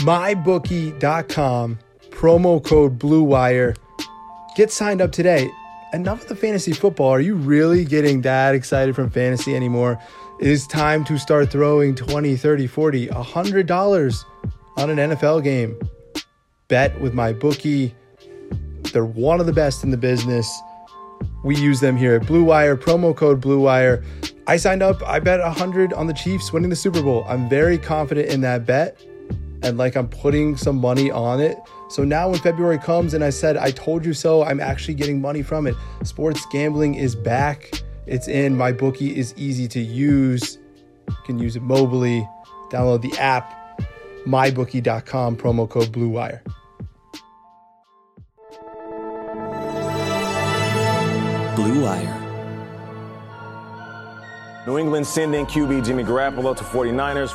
MyBookie.com, promo code BlueWire. Get signed up today. Enough of the fantasy football. Are you really getting that excited from fantasy anymore? It is time to start throwing $20, $30, $40, $100 on an NFL game. Bet with MyBookie. They're one of the best in the business. We use them here at Blue Wire, promo code BlueWire. I signed up. I bet 100 on the Chiefs winning the Super Bowl. I'm very confident in that bet. And like I'm putting some money on it. So now when February comes and I said, I told you so, I'm actually getting money from it. Sports gambling is back. It's in. MyBookie is easy to use. You can use it mobily. Download the app, mybookie.com, promo code BlueWire. Blue Wire. New England sending QB Jimmy Garoppolo to 49ers.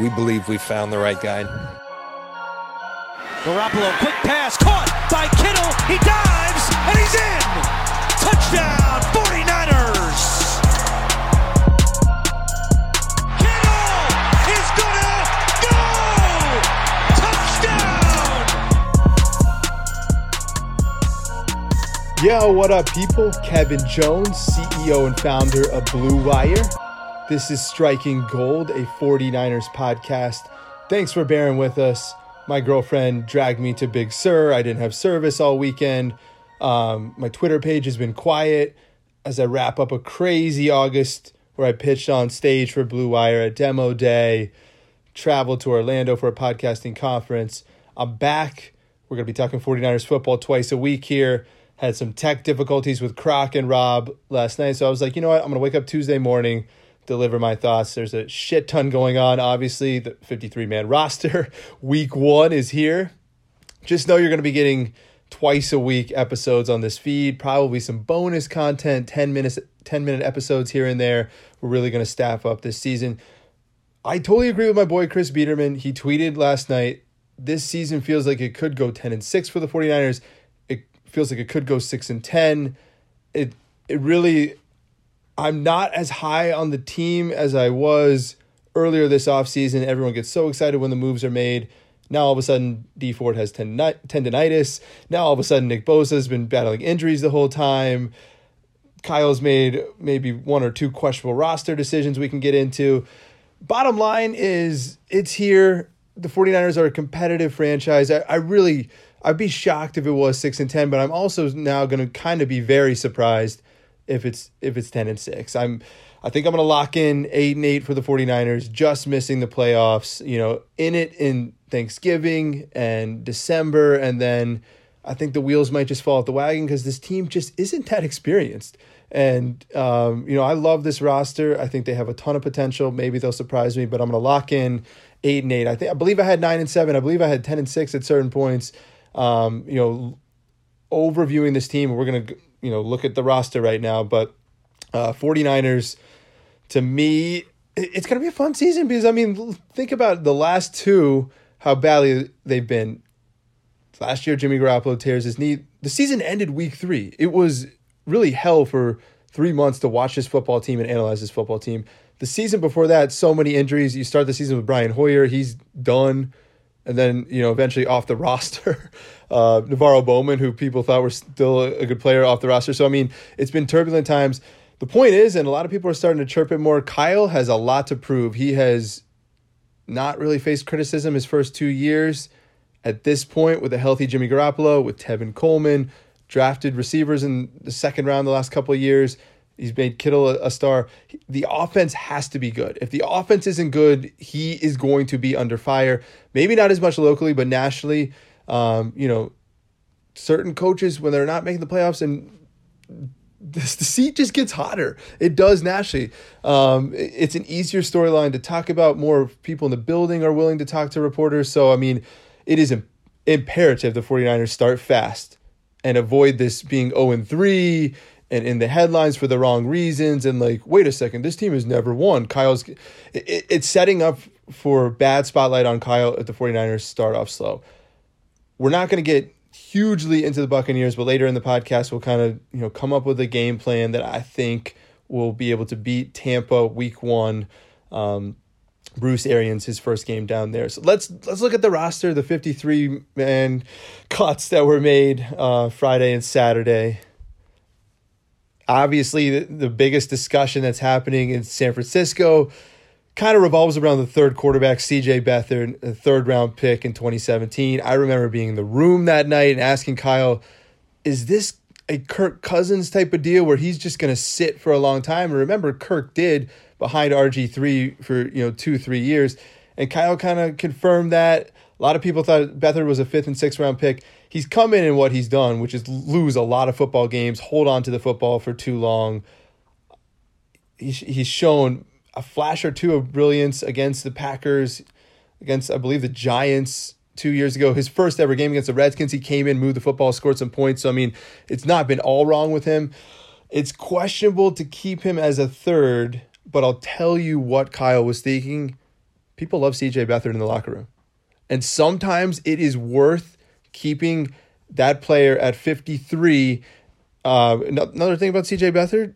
We believe we found the right guy. Garoppolo, quick pass, caught by Kittle. He dives, and he's in. Touchdown, 49ers. Kittle is gonna go. Touchdown. Yo, what up, people? Kevin Jones, CEO and founder of Blue Wire. This is Striking Gold, a 49ers podcast. Thanks for bearing with us. My girlfriend dragged me to Big Sur. I didn't have service all weekend. My Twitter page has been quiet as I wrap up a crazy August where I pitched on stage for Blue Wire at Demo Day, traveled to Orlando for a podcasting conference. I'm back. We're going to be talking 49ers football twice a week here. Had some tech difficulties with Croc and Rob last night. So I was like, you know what? I'm going to wake up Tuesday morning, deliver my thoughts. There's a shit ton going on. Obviously, the 53-man roster week one is here. Just know you're going to be getting twice a week episodes on this feed, probably some bonus content, 10-minute episodes here and there. We're really going to staff up this season. I totally agree with my boy Chris Biederman. He tweeted last night, this season feels like it could go 10-6 for the 49ers. It feels like it could go 6-10. It really, I'm not as high on the team as I was earlier this offseason. Everyone gets so excited when the moves are made. Now, all of a sudden, Dee Ford has tendinitis. Now, all of a sudden, Nick Bosa has been battling injuries the whole time. Kyle's made maybe one or two questionable roster decisions we can get into. Bottom line is, it's here. The 49ers are a competitive franchise. I'd be shocked if it was 6-10, but I'm also now going to kind of be very surprised if it's 10-6. I think I'm going to lock in 8-8 for the 49ers, just missing the playoffs, in Thanksgiving and December. And then I think the wheels might just fall off the wagon because this team just isn't that experienced. And, you know, I love this roster. I think they have a ton of potential. Maybe they'll surprise me, but I'm going to lock in 8-8. I believe I had 9-7. I believe I had 10-6 at certain points. You know, overviewing this team, we're going to, you know, look at the roster right now, but 49ers, to me, it's going to be a fun season because, I mean, think about the last two, how badly they've been. Last year, Jimmy Garoppolo tears his knee. The season ended week 3. It was really hell for 3 months to watch this football team and analyze this football team. The season before that, so many injuries. You start the season with Brian Hoyer. He's done. And then, you know, eventually off the roster, Navarro Bowman, who people thought were still a good player, off the roster. So, I mean, it's been turbulent times. The point is, and a lot of people are starting to chirp it more, Kyle has a lot to prove. He has not really faced criticism his first 2 years. At this point, with a healthy Jimmy Garoppolo, with Tevin Coleman, drafted receivers in the second round the last couple of years, he's made Kittle a star. The offense has to be good. If the offense isn't good, he is going to be under fire. Maybe not as much locally, but nationally. You know, certain coaches, when they're not making the playoffs, and the seat just gets hotter. It does nationally. It's an easier storyline to talk about. More people in the building are willing to talk to reporters. So, I mean, it is imperative the 49ers start fast and avoid this being 0-3 and in the headlines for the wrong reasons. And like, wait a second, this team has never won. It's setting up for bad spotlight on Kyle if the 49ers start off slow. We're not going to get hugely into the Buccaneers, but later in the podcast, we'll kind of, you know, come up with a game plan that I think will be able to beat Tampa week 1. Bruce Arians, his first game down there. So let's look at the roster, the 53-man cuts that were made Friday and Saturday. Obviously, the biggest discussion that's happening in San Francisco kind of revolves around the third quarterback, CJ Beathard, a third-round pick in 2017. I remember being in the room that night and asking Kyle, is this a Kirk Cousins type of deal where he's just going to sit for a long time? And remember, Kirk did behind RG3 for, you know, 2-3 years. And Kyle kind of confirmed that. A lot of people thought Beathard was a 5th and 6th round pick. He's come in and what he's done, which is lose a lot of football games, hold on to the football for too long. He's shown a flash or two of brilliance against the Packers, against, I believe, the Giants 2 years ago. His first ever game against the Redskins, he came in, moved the football, scored some points. So, I mean, it's not been all wrong with him. It's questionable to keep him as a third, but I'll tell you what Kyle was thinking. People love CJ Beathard in the locker room. And sometimes it is worth keeping that player at 53. Another thing about CJ Beathard,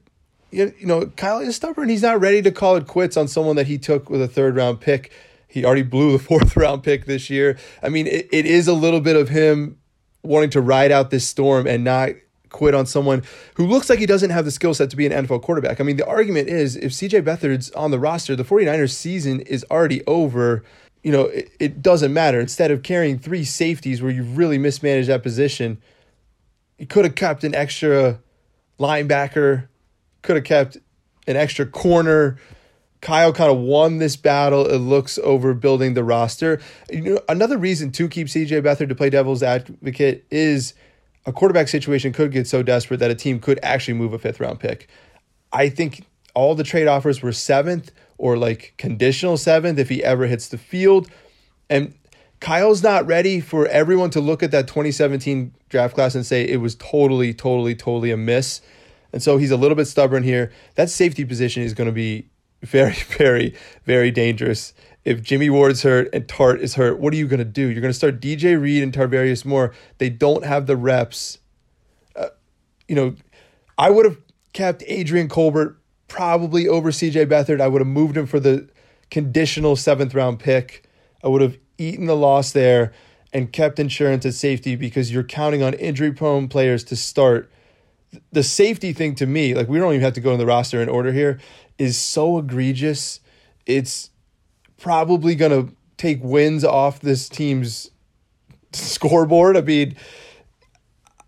you know, Kyle is stubborn. He's not ready to call it quits on someone that he took with a 3rd round pick. He already blew the 4th round pick this year. I mean, it is a little bit of him wanting to ride out this storm and not quit on someone who looks like he doesn't have the skill set to be an NFL quarterback. I mean, the argument is if CJ Beathard's on the roster, the 49ers season is already over. You know, it doesn't matter. Instead of carrying 3 safeties where you really mismanaged that position, you could have kept an extra linebacker, could have kept an extra corner. Kyle kind of won this battle, it looks, over building the roster. You know, another reason to keep CJ Beathard, to play devil's advocate, is a quarterback situation could get so desperate that a team could actually move a 5th round pick. I think all the trade offers were 7th or like conditional 7th if he ever hits the field. And Kyle's not ready for everyone to look at that 2017 draft class and say it was totally a miss. And so he's a little bit stubborn here. That safety position is going to be very, very, very dangerous. If Jimmy Ward's hurt and Tart is hurt, what are you going to do? You're going to start DJ Reed and Tarvarius Moore. They don't have the reps. You know, I would have kept Adrian Colbert probably over CJ Beathard. I would have moved him for the conditional 7th round pick. I would have eaten the loss there and kept insurance at safety because you're counting on injury-prone players to start. The safety thing to me, like, we don't even have to go in the roster in order here, is so egregious. It's probably going to take wins off this team's scoreboard. I mean,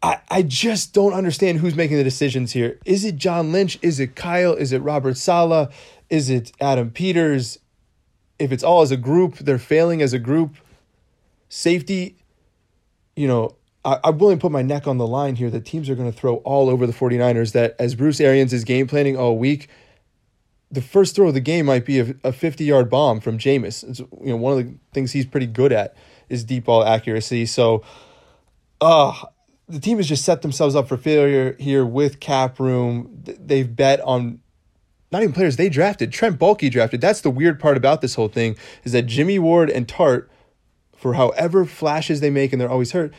I just don't understand who's making the decisions here. Is it John Lynch? Is it Kyle? Is it Robert Saleh? Is it Adam Peters? If it's all as a group, they're failing as a group. Safety, you know, I'm willing to put my neck on the line here that teams are going to throw all over the 49ers, that as Bruce Arians is game planning all week, the first throw of the game might be a 50-yard bomb from Jameis. It's, you know, one of the things he's pretty good at is deep ball accuracy. So the team has just set themselves up for failure here with cap room. They've bet on not even players they drafted. Trent Baalke drafted. That's the weird part about this whole thing, is that Jimmy Ward and Tart, for however flashes they make, and they're always hurt,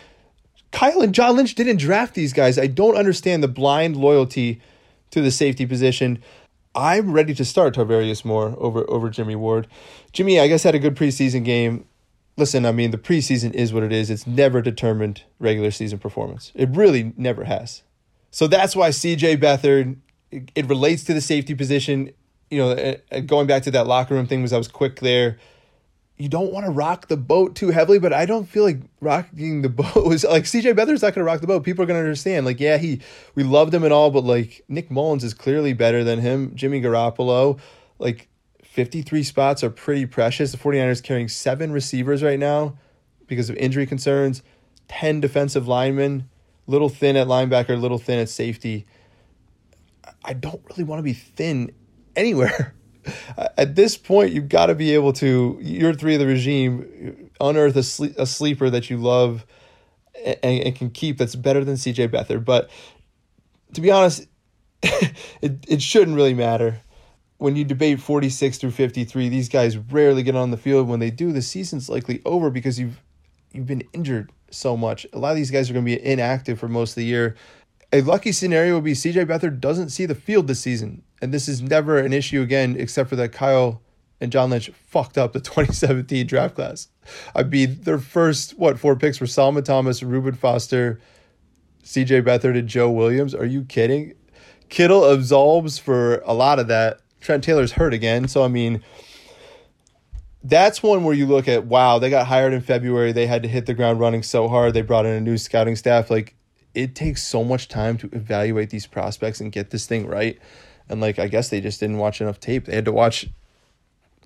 Kyle and John Lynch didn't draft these guys. I don't understand the blind loyalty to the safety position. I'm ready to start Tarvarius Moore over Jimmy Ward. Jimmy, I guess, had a good preseason game. Listen, I mean, the preseason is what it is. It's never determined regular season performance. It really never has. So that's why CJ Beathard, it relates to the safety position. You know, going back to that locker room thing, I was quick there. You don't want to rock the boat too heavily, but I don't feel like rocking the boat was like CJ Beathard's not going to rock the boat. People are going to understand. Like, yeah, we loved him and all, but like Nick Mullins is clearly better than him. Jimmy Garoppolo, like 53 spots are pretty precious. The 49ers carrying 7 receivers right now because of injury concerns, 10 defensive linemen, little thin at linebacker, little thin at safety. I don't really want to be thin anywhere. At this point, you've got to be able to, your three of the regime, unearth a sleeper that you love and can keep that's better than CJ Beathard. But to be honest, it shouldn't really matter. When you debate 46 through 53, these guys rarely get on the field. When they do, the season's likely over because you've been injured so much. A lot of these guys are going to be inactive for most of the year. A lucky scenario would be CJ Beathard doesn't see the field this season. And this is never an issue again, except for that Kyle and John Lynch fucked up the 2017 draft class. I mean, their first, 4 picks were Solomon Thomas, Reuben Foster, CJ Beathard, and Joe Williams. Are you kidding? Kittle absolves for a lot of that. Trent Taylor's hurt again. So, I mean, that's one where you look at, wow, they got hired in February. They had to hit the ground running so hard. They brought in a new scouting staff. Like, it takes so much time to evaluate these prospects and get this thing right. And, like, I guess they just didn't watch enough tape. They had to watch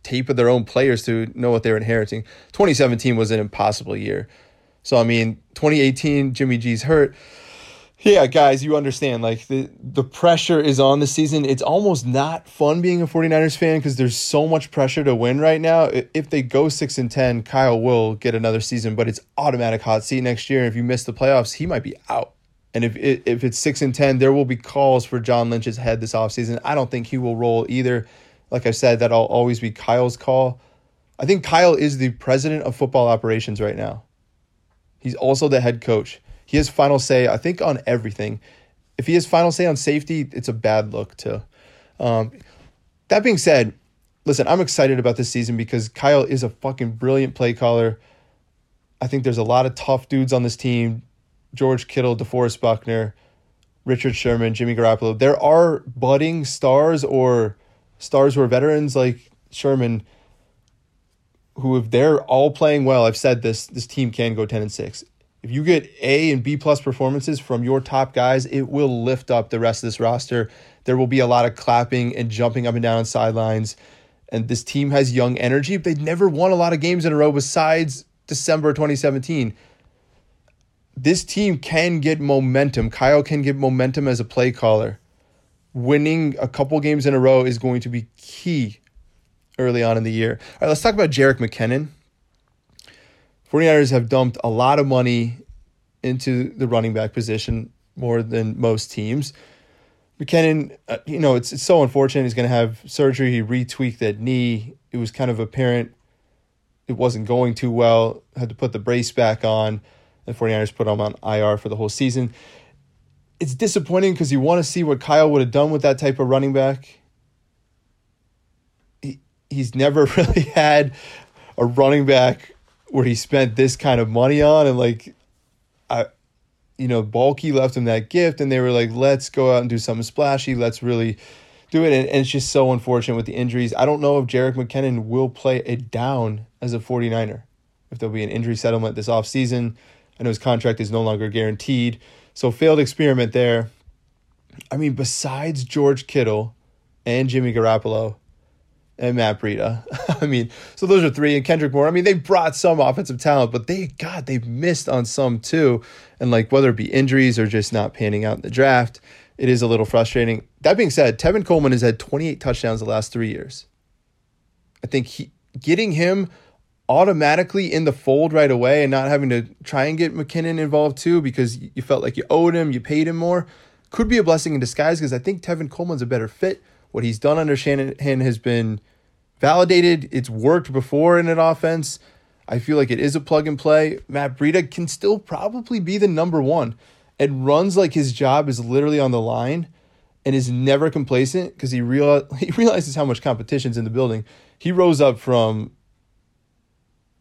tape of their own players to know what they were inheriting. 2017 was an impossible year. So, I mean, 2018, Jimmy G's hurt. Yeah, guys, you understand. Like, the pressure is on this season. It's almost not fun being a 49ers fan because there's so much pressure to win right now. If they go 6-10, Kyle will get another season, but it's automatic hot seat next year. If you miss the playoffs, he might be out. And if it's 6-10, there will be calls for John Lynch's head this offseason. I don't think he will roll either. Like I said, that'll always be Kyle's call. I think Kyle is the president of football operations right now. He's also the head coach. He has final say, I think, on everything. If he has final say on safety, it's a bad look, too. That being said, listen, I'm excited about this season because Kyle is a fucking brilliant play caller. I think there's a lot of tough dudes on this team. George Kittle, DeForest Buckner, Richard Sherman, Jimmy Garoppolo. There are budding stars or stars who are veterans like Sherman who, if they're all playing well, I've said this team can go 10-6. If you get A and B-plus performances from your top guys, it will lift up the rest of this roster. There will be a lot of clapping and jumping up and down on sidelines. And this team has young energy. They've never won a lot of games in a row besides December 2017. This team can get momentum. Kyle can get momentum as a play caller. Winning a couple games in a row is going to be key early on in the year. All right, let's talk about Jerick McKinnon. 49ers have dumped a lot of money into the running back position, more than most teams. McKinnon, you know, it's so unfortunate. He's going to have surgery. He retweaked that knee. It was kind of apparent it wasn't going too well. Had to put the brace back on. The 49ers put him on IR for the whole season. It's disappointing because you want to see what Kyle would have done with that type of running back. He's never really had a running back where he spent this kind of money on. And, like, Baalke left him that gift, and they were like, let's go out and do something splashy. Let's really do it. And it's just so unfortunate with the injuries. I don't know if Jerick McKinnon will play it down as a 49er, if there'll be an injury settlement this offseason. I know his contract is no longer guaranteed. So failed experiment there. I mean, besides George Kittle and Jimmy Garoppolo, and Matt Breida. I mean, so those are three. And Kendrick Bourne, I mean, they brought some offensive talent, but they've missed on some too. And like, whether it be injuries or just not panning out in the draft, it is a little frustrating. That being said, Tevin Coleman has had 28 touchdowns the last 3 years. I think getting him automatically in the fold right away and not having to try and get McKinnon involved too because you felt like you owed him, you paid him more, could be a blessing in disguise because I think Tevin Coleman's a better fit. What he's done under Shanahan has been validated. It's worked before in an offense. I feel like it is a plug and play. Matt Breida can still probably be the number one and runs like his job is literally on the line and is never complacent because he realizes how much competition's in the building. He rose up from,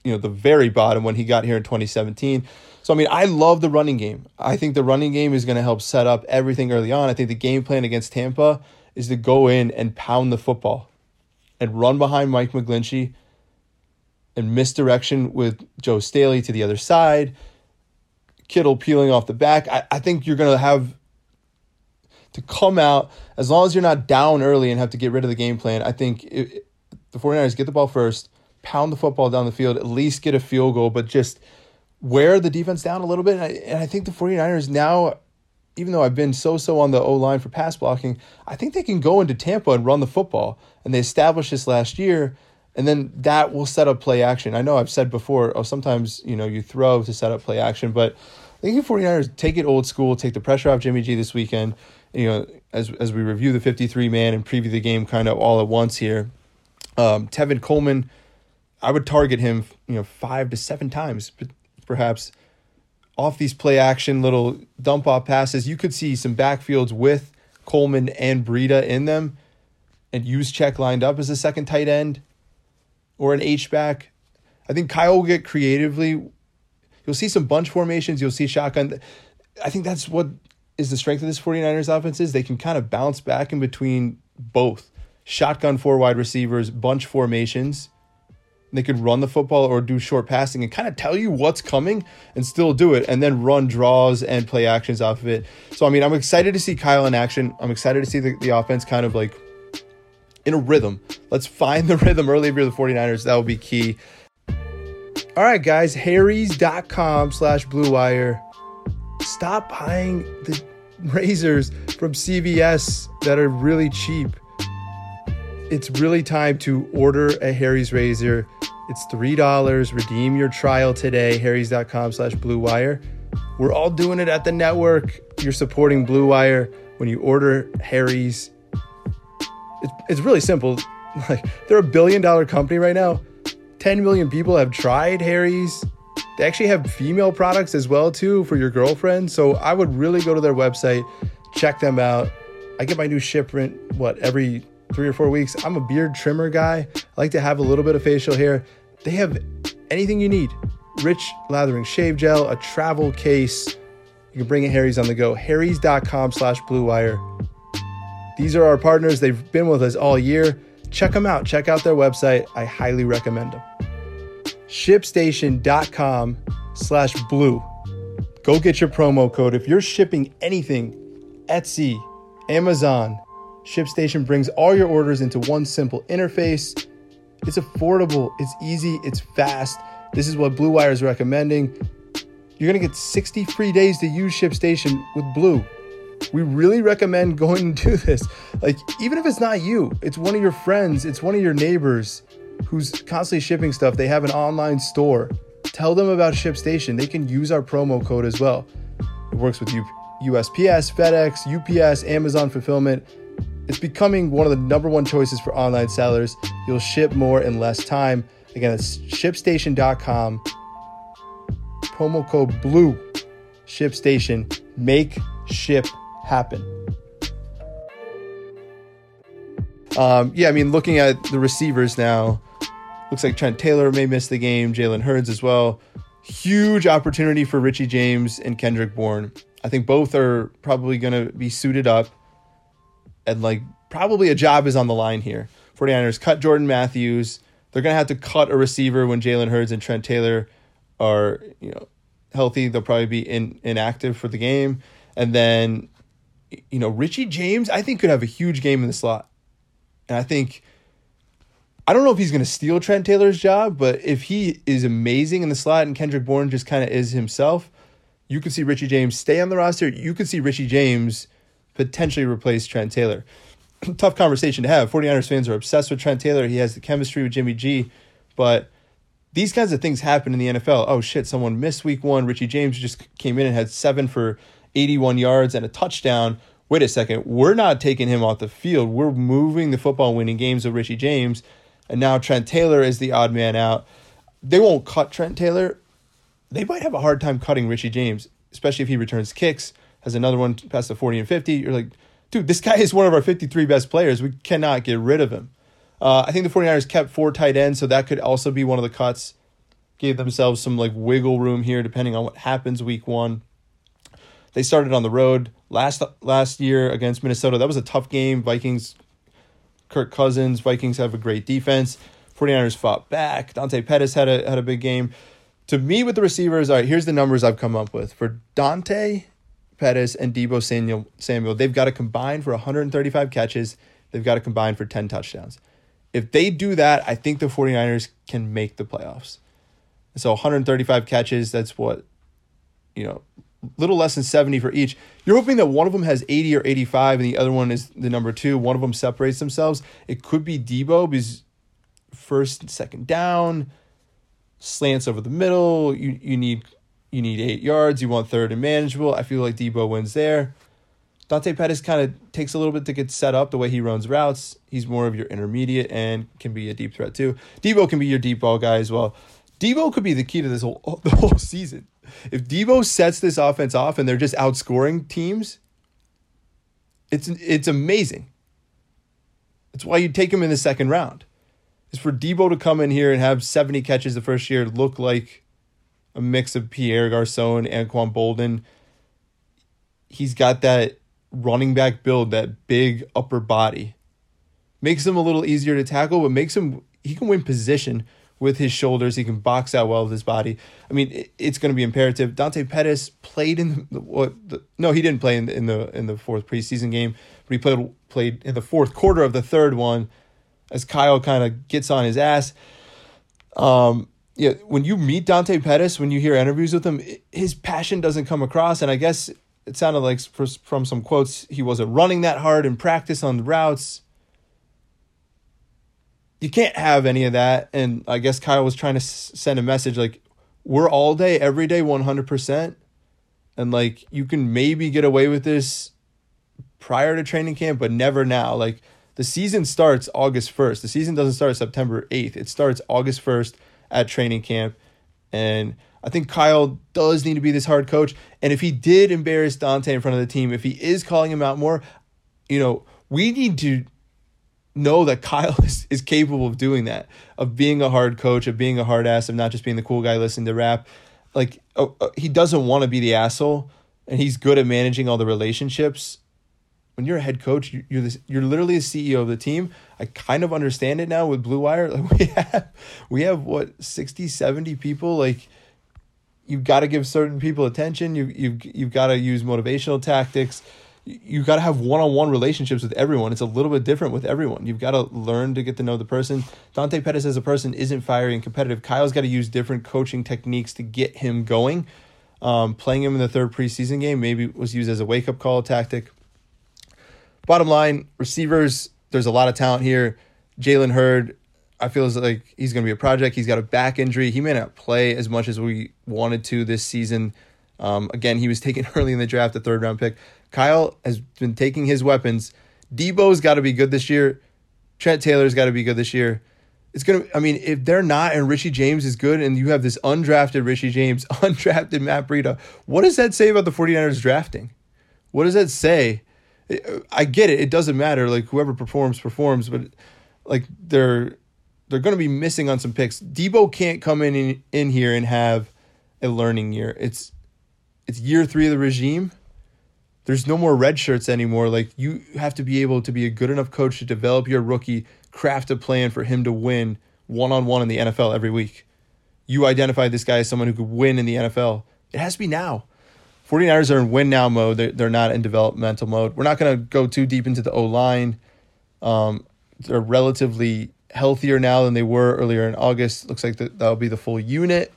you know, the very bottom when he got here in 2017. So, I mean, I love the running game. I think the running game is going to help set up everything early on. I think the game plan against Tampa is to go in and pound the football and run behind Mike McGlinchey and misdirection with Joe Staley to the other side, Kittle peeling off the back. I think you're going to have to come out, as long as you're not down early and have to get rid of the game plan, I think the 49ers get the ball first, pound the football down the field, at least get a field goal, but just wear the defense down a little bit. And I think the 49ers now, even though I've been so-so on the O-line for pass blocking, I think they can go into Tampa and run the football. And they established this last year, and then that will set up play action. I know I've said before, sometimes you throw to set up play action, but I think the 49ers take it old school, take the pressure off Jimmy G this weekend, as we review the 53-man and preview the game kind of all at once here. Tevin Coleman, I would target him, 5 to 7 times, perhaps, off these play action little dump off passes. You could see some backfields with Coleman and Breida in them, and use check lined up as a second tight end or an H back. I think Kyle will get creatively. You'll see some bunch formations. You'll see shotgun. I think that's what is the strength of this 49ers offense is they can kind of bounce back in between both shotgun four wide receivers, bunch formations. They could run the football or do short passing and kind of tell you what's coming and still do it and then run draws and play actions off of it. So, I mean, I'm excited to see Kyle in action. I'm excited to see the offense kind of like in a rhythm. Let's find the rhythm early for the 49ers. That will be key. All right, guys, harrys.com/bluewire. Stop buying the razors from CVS that are really cheap. It's really time to order a Harry's razor. It's $3. Redeem your trial today. harrys.com/bluewire. We're all doing it at the network. You're supporting Blue Wire when you order Harry's. It's really simple. Like, they're a $1 billion company right now. 10 million people have tried Harry's. They actually have female products as well too for your girlfriend. So I would really go to their website, check them out. I get my new shipment every 3 or 4 weeks. I'm a beard trimmer guy. I like to have a little bit of facial hair. They have anything you need. Rich lathering shave gel, a travel case. You can bring a Harry's on the go. harrys.com/bluewire. These are our partners. They've been with us all year. Check them out. Check out their website. I highly recommend them. ShipStation.com/blue. Go get your promo code. If you're shipping anything, Etsy, Amazon, ShipStation brings all your orders into one simple interface. It's affordable, it's easy, it's fast. This is what Blue Wire is recommending. You're going to get 60 free days to use ShipStation with Blue. We really recommend going and do this. Like, even if it's not you, it's one of your friends, it's one of your neighbors who's constantly shipping stuff. They have an online store. Tell them about ShipStation. They can use our promo code as well. It works with USPS, FedEx, UPS, Amazon Fulfillment. It's becoming one of the number one choices for online sellers. You'll ship more in less time. Again, it's ShipStation.com. Promo code BLUE. ShipStation. Make ship happen. Looking at the receivers now, looks like Trent Taylor may miss the game. Jalen Hurd as well. Huge opportunity for Richie James and Kendrick Bourne. I think both are probably going to be suited up. And probably a job is on the line here. 49ers cut Jordan Matthews. They're going to have to cut a receiver when Jalen Hurd and Trent Taylor are, healthy. They'll probably be inactive for the game. And then, Richie James, I think, could have a huge game in the slot. And I think I don't know if he's going to steal Trent Taylor's job, but if he is amazing in the slot and Kendrick Bourne just kind of is himself, you could see Richie James stay on the roster. You could see Richie James potentially replace Trent Taylor. Tough conversation to have. 49ers fans are obsessed with Trent Taylor. He has the chemistry with Jimmy G, but these kinds of things happen in the NFL. Oh, shit, someone missed week one. Richie James just came in and had 7 for 81 yards and a touchdown. Wait a second. We're not taking him off the field. We're moving the football winning games of Richie James. And now Trent Taylor is the odd man out. They won't cut Trent Taylor. They might have a hard time cutting Richie James, especially if he returns kicks, has another one past the 40 and 50. You're like, dude, this guy is one of our 53 best players. We cannot get rid of him. I think the 49ers kept 4 tight ends, so that could also be one of the cuts. Gave themselves some like wiggle room here, depending on what happens week one. They started on the road last year against Minnesota. That was a tough game. Vikings, Kirk Cousins. Vikings have a great defense. 49ers fought back. Dante Pettis had a big game. To me, with the receivers, all right, here's the numbers I've come up with. For Dante Pettis and Deebo Samuel, they've got to combine for 135 catches. They've got to combine for 10 touchdowns. If they do that, I think the 49ers can make the playoffs. So 135 catches, that's what, little less than 70 for each. You're hoping that one of them has 80 or 85 and the other one is the number 2. One of them separates themselves. It could be Deebo because first and second down, slants over the middle. You need 8 yards. You want third and manageable. I feel like Deebo wins there. Dante Pettis kind of takes a little bit to get set up the way he runs routes. He's more of your intermediate and can be a deep threat too. Deebo can be your deep ball guy as well. Deebo could be the key to this whole season. If Deebo sets this offense off and they're just outscoring teams, it's amazing. That's why you take him in the second round. Is for Deebo to come in here and have 70 catches the first year, look like a mix of Pierre Garçon and Anquan Boldin. He's got that running back build, that big upper body. Makes him a little easier to tackle, but he can win position with his shoulders. He can box out well with his body. I mean, it's going to be imperative. Dante Pettis played he didn't play in the fourth preseason game, but he played in the fourth quarter of the third one as Kyle kind of gets on his ass. When you meet Dante Pettis, when you hear interviews with him, his passion doesn't come across, and I guess it sounded like from some quotes he wasn't running that hard in practice on the routes. You can't have any of that, and I guess Kyle was trying to send a message like, we're all day, every day, 100%, and like you can maybe get away with this prior to training camp, but never now. Like the season starts August 1st. The season doesn't start September 8th. It starts August 1st at training camp, and I think Kyle does need to be this hard coach, and if he did embarrass Dante in front of the team, if he is calling him out more, we need to know that Kyle is capable of doing that, of being a hard coach, of being a hard ass, of not just being the cool guy listening to rap. Like he doesn't want to be the asshole, and he's good at managing all the relationships. When you're a head coach, you're literally a CEO of the team. I kind of understand it now with Blue Wire. Like we have what, 60, 70 people. Like you've got to give certain people attention. You've got to use motivational tactics. You got to have one-on-one relationships with everyone. It's a little bit different with everyone. You've got to learn to get to know the person. Dante Pettis as a person isn't fiery and competitive. Kyle's got to use different coaching techniques to get him going. Playing him in the third preseason game maybe was used as a wake-up call tactic. Bottom line, receivers, there's a lot of talent here. Jalen Hurd, I feel like he's going to be a project. He's got a back injury. He may not play as much as we wanted to this season. Again, he was taken early in the draft, a third-round pick. Kyle has been taking his weapons. Deebo's got to be good this year. Trent Taylor's got to be good this year. If they're not and Richie James is good and you have this undrafted Richie James, undrafted Matt Breida, what does that say about the 49ers drafting? What does that say? I get it. It doesn't matter. Like whoever performs, but like they're going to be missing on some picks. Deebo can't come in here and have a learning year. It's year 3 of the regime. There's no more red shirts anymore. Like you have to be able to be a good enough coach to develop your rookie, craft a plan for him to win one-on-one in the NFL every week. You identify this guy as someone who could win in the NFL. It has to be now. 49ers are in win now mode. They're not in developmental mode. We're not going to go too deep into the O-line. They're relatively healthier now than they were earlier in August. Looks like that'll be the full unit.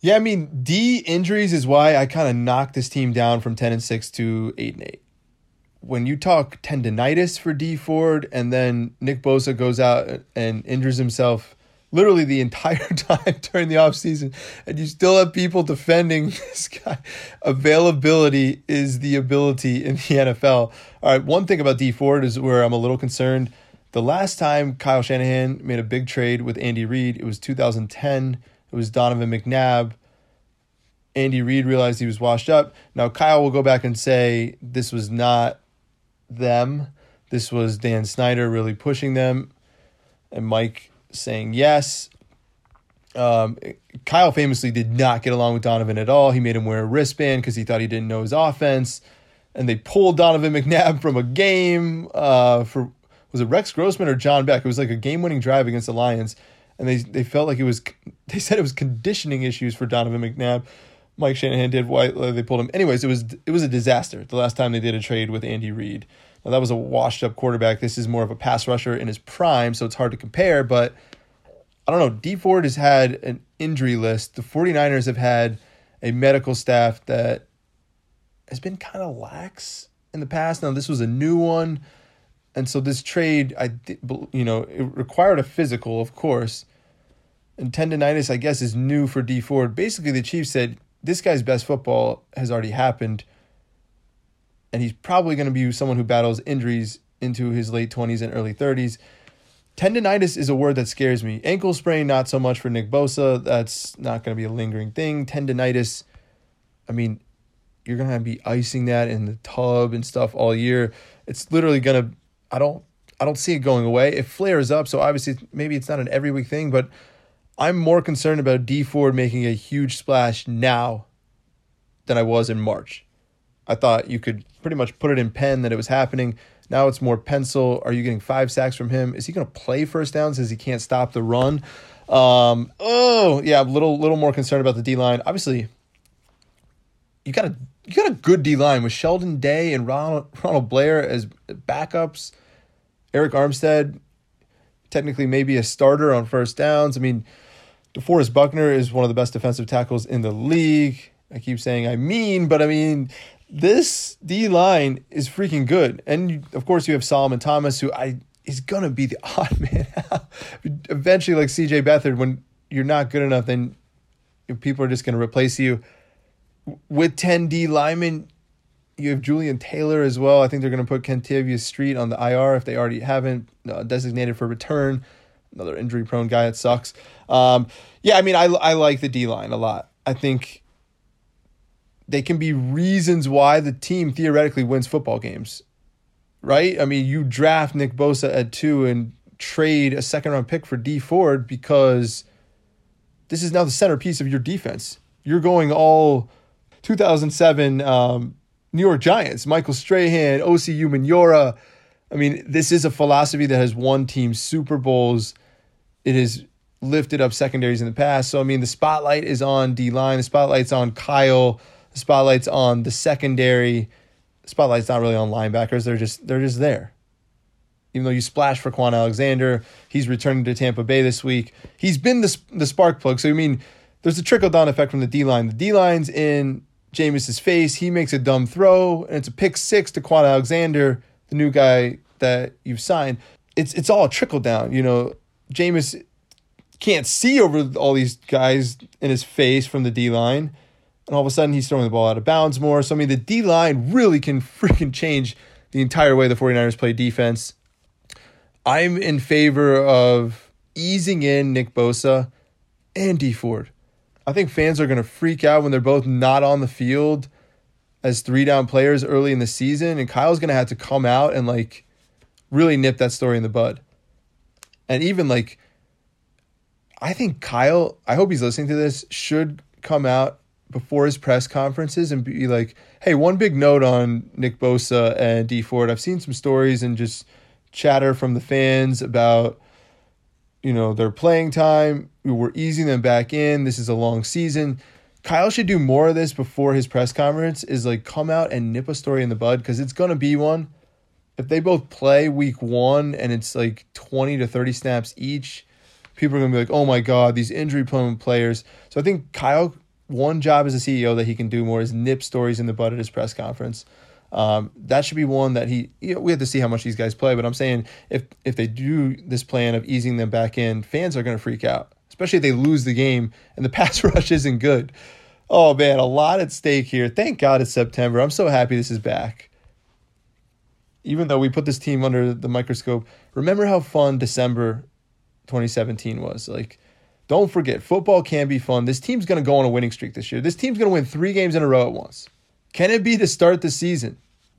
Yeah, I mean, D injuries is why I kind of knocked this team down from 10-6 to 8-8. When you talk tendinitis for Dee Ford, and then Nick Bosa goes out and injures himself literally the entire time during the offseason, and you still have people defending this guy. Availability is the ability in the NFL. All right, one thing about Dee Ford is where I'm a little concerned. The last time Kyle Shanahan made a big trade with Andy Reid, it was 2010. It was Donovan McNabb. Andy Reid realized he was washed up. Now, Kyle will go back and say this was not them. This was Dan Snyder really pushing them, and Mike saying yes. Kyle famously did not get along with Donovan at all. He made him wear a wristband because he thought he didn't know his offense, and they pulled Donovan McNabb from a game for, was it Rex Grossman or John Beck? It was like a game-winning drive against the Lions, and they felt like it was, they said it was conditioning issues for Donovan McNabb. Mike Shanahan did why they pulled him. Anyways, it was a disaster the last time they did a trade with Andy Reid. Now, that was a washed-up quarterback. This is more of a pass rusher in his prime, so it's hard to compare. But, I don't know, Dee Ford has had an injury list. The 49ers have had a medical staff that has been kind of lax in the past. Now, this was a new one. And so this trade, it required a physical, of course. And tendinitis, I guess, is new for Dee Ford. Basically, the Chiefs said, this guy's best football has already happened, and he's probably going to be someone who battles injuries into his late 20s and early 30s. Tendinitis is a word that scares me. Ankle sprain, not so much for Nick Bosa. That's not going to be a lingering thing. Tendinitis, I mean, you're going to be icing that in the tub and stuff all year. It's literally going to, I don't see it going away. It flares up, so obviously maybe it's not an every week thing, but I'm more concerned about Dee Ford making a huge splash now than I was in March. I thought you could pretty much put it in pen that it was happening. Now it's more pencil. Are you getting 5 sacks from him? Is he going to play first down since he can't stop the run? I'm a little more concerned about the D-line. Obviously, you got a good D-line with Sheldon Day and Ronald Blair as backups. Eric Armstead, technically maybe a starter on first downs. I mean, DeForest Buckner is one of the best defensive tackles in the league. I keep saying this D-line is freaking good. And, of course, you have Solomon Thomas, who is going to be the odd man out. Eventually, like CJ Beathard, when you're not good enough, then people are just going to replace you. With 10 D linemen, you have Julian Taylor as well. I think they're going to put Kentavious Street on the IR if they already haven't, designated for return. Another injury-prone guy. It sucks. I like the D-line a lot. I think they can be reasons why the team theoretically wins football games, right? I mean, you draft Nick Bosa at 2 and trade a second-round pick for Dee Ford because this is now the centerpiece of your defense. You're going all 2007 New York Giants, Michael Strahan, O.C. Umanura. I mean, this is a philosophy that has won teams Super Bowls. It has lifted up secondaries in the past. So, I mean, the spotlight is on D-line. The spotlight's on Kyle. The spotlight's on the secondary. The spotlight's not really on linebackers. They're just there. Even though you splash for Kwon Alexander, he's returning to Tampa Bay this week. He's been the spark plug. So, I mean, there's a trickle-down effect from the D-line. The D-line's in Jameis's face. He makes a dumb throw, and it's a pick 6 to Kwon Alexander, the new guy that you've signed. It's all trickle-down. Jameis can't see over all these guys in his face from the D-line, and all of a sudden he's throwing the ball out of bounds more. So, I mean, the D-line really can freaking change the entire way the 49ers play defense. I'm in favor of easing in Nick Bosa and Dee Ford. I think fans are going to freak out when they're both not on the field as 3-down players early in the season, and Kyle's going to have to come out and really nip that story in the bud. And even I think Kyle, I hope he's listening to this, should come out before his press conferences and be like, hey, one big note on Nick Bosa and Dee Ford. I've seen some stories and just chatter from the fans about their playing time. We're easing them back in. This is a long season. Kyle should do more of this before his press conference, is come out and nip a story in the bud, because it's going to be one. if they both play week one and it's like 20 to 30 snaps each, people are going to be like, oh my God, these injury prone players. So I think Kyle, one job as a CEO that he can do more is nip stories in the bud at his press conference. That should be one that he, you know, we have to see how much these guys play, but I'm saying if they do this plan of easing them back in, fans are going to freak out, especially if they lose the game and the pass rush isn't good. Oh man, a lot at stake here. Thank God it's September. I'm so happy this is back. Even though we put this team under the microscope, remember how fun December 2017 was. Like, don't forget, football can be fun. This team's going to go on a winning streak this year. This team's going to win 3 games in a row at once. Can it be to start the season?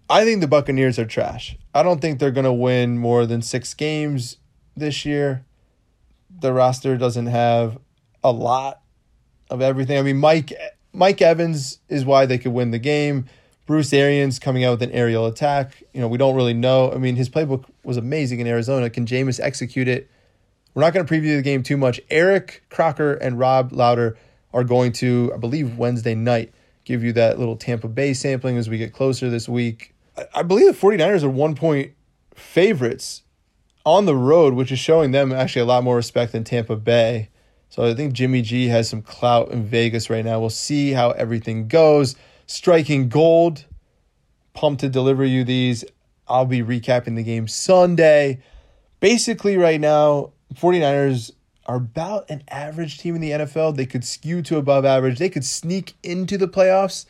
I think the Buccaneers are trash. I don't think they're going to win more than 6 games this year. The roster doesn't have a lot of everything. I mean, Mike Evans is why they could win the game. Bruce Arians coming out with an aerial attack. You know, we don't really know. I mean, his playbook was amazing in Arizona. Can Jameis execute it? We're not going to preview the game too much. Eric Crocker and Rob Lauder are going to, I believe, Wednesday night, give you that little Tampa Bay sampling as we get closer this week. I believe the 49ers are 1-point favorites on the road, which is showing them actually a lot more respect than Tampa Bay. So I think Jimmy G has some clout in Vegas right now. We'll see how everything goes. Striking Gold, pumped to deliver you these. I'll be recapping the game Sunday. Basically right now, 49ers are about an average team in the NFL. They could skew to above average. They could sneak into the playoffs.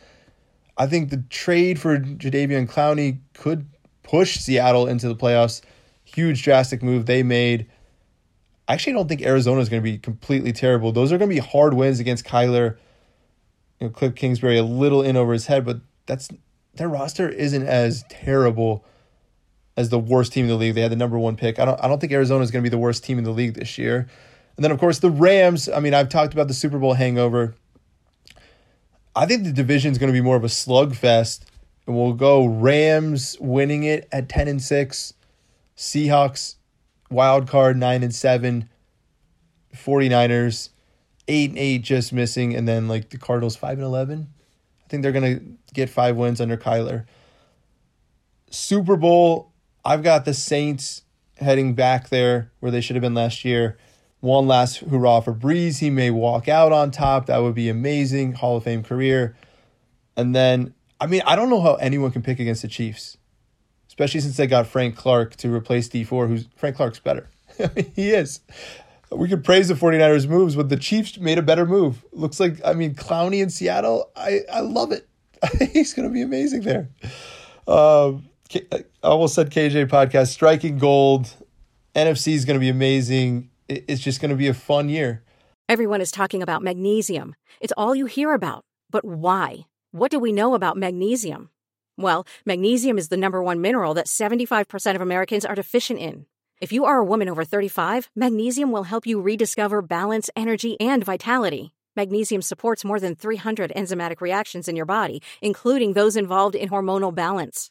I think the trade for Jadeveon Clowney could push Seattle into the playoffs. Huge, drastic move they made. I actually don't think Arizona is going to be completely terrible. Those are going to be hard wins against Kyler. You know, Cliff Kingsbury a little in over his head, but their roster isn't as terrible as the worst team in the league. They had the number 1 pick. I don't think Arizona is going to be the worst team in the league this year. And then, of course, the Rams. I mean, I've talked about the Super Bowl hangover. I think the division is going to be more of a slugfest, and we'll go Rams winning it at 10-6, Seahawks wild card 9-7, 49ers 8-8 just missing, and then like the Cardinals 5-11. I think they're gonna get 5 wins under Kyler. Super Bowl, I've got the Saints heading back there where they should have been last year. One last hurrah for Breeze. He may walk out on top. That would be amazing. Hall of Fame career. And then, I mean, I don't know how anyone can pick against the Chiefs, especially since they got Frank Clark to replace Dee Ford, who's Frank Clark's better. He is. We could praise the 49ers' moves, but the Chiefs made a better move. Looks like, I mean, Clowney in Seattle, I love it. He's going to be amazing there. I almost said KJ podcast, Striking Gold. NFC is going to be amazing. It's just going to be a fun year. Everyone is talking about magnesium. It's all you hear about. But why? What do we know about magnesium? Well, magnesium is the number 1 mineral that 75% of Americans are deficient in. If you are a woman over 35, magnesium will help you rediscover balance, energy, and vitality. Magnesium supports more than 300 enzymatic reactions in your body, including those involved in hormonal balance.